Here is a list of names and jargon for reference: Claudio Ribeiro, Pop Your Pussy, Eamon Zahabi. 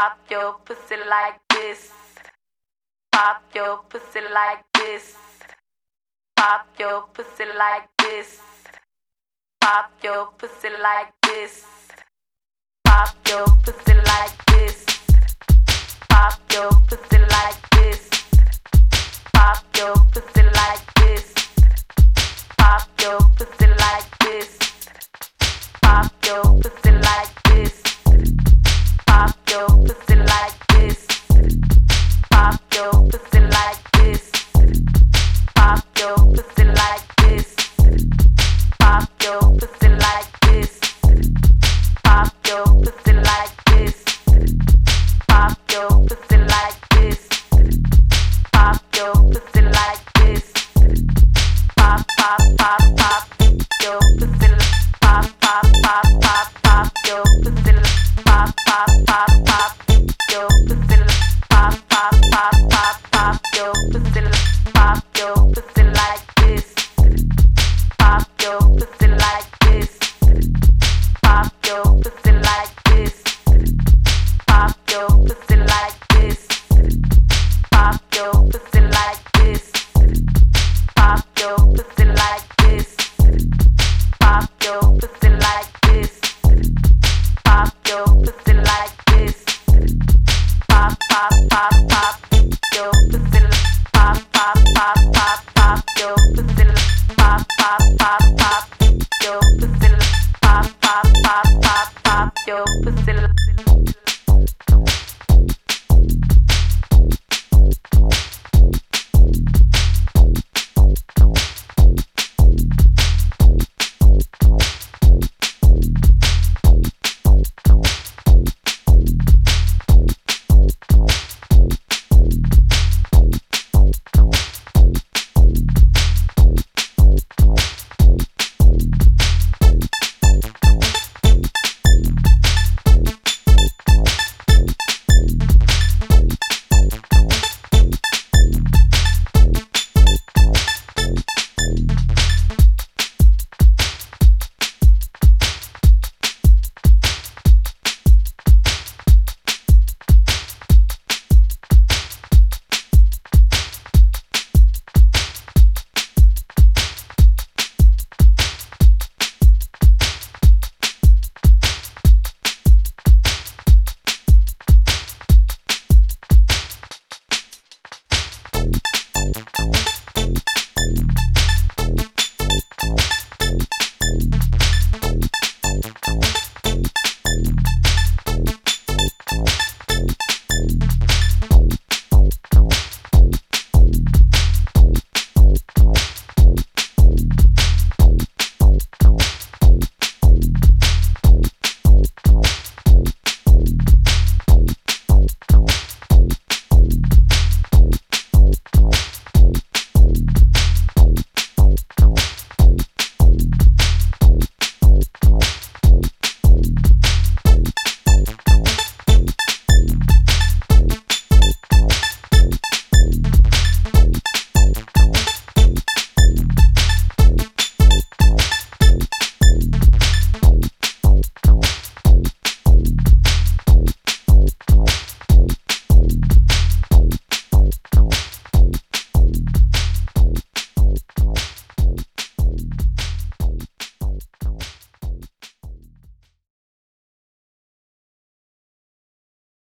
Pop your pussy like this. Pop your pussy like this. Pop your pussy like this. Pop your pussy like this. Pop your pussy like this.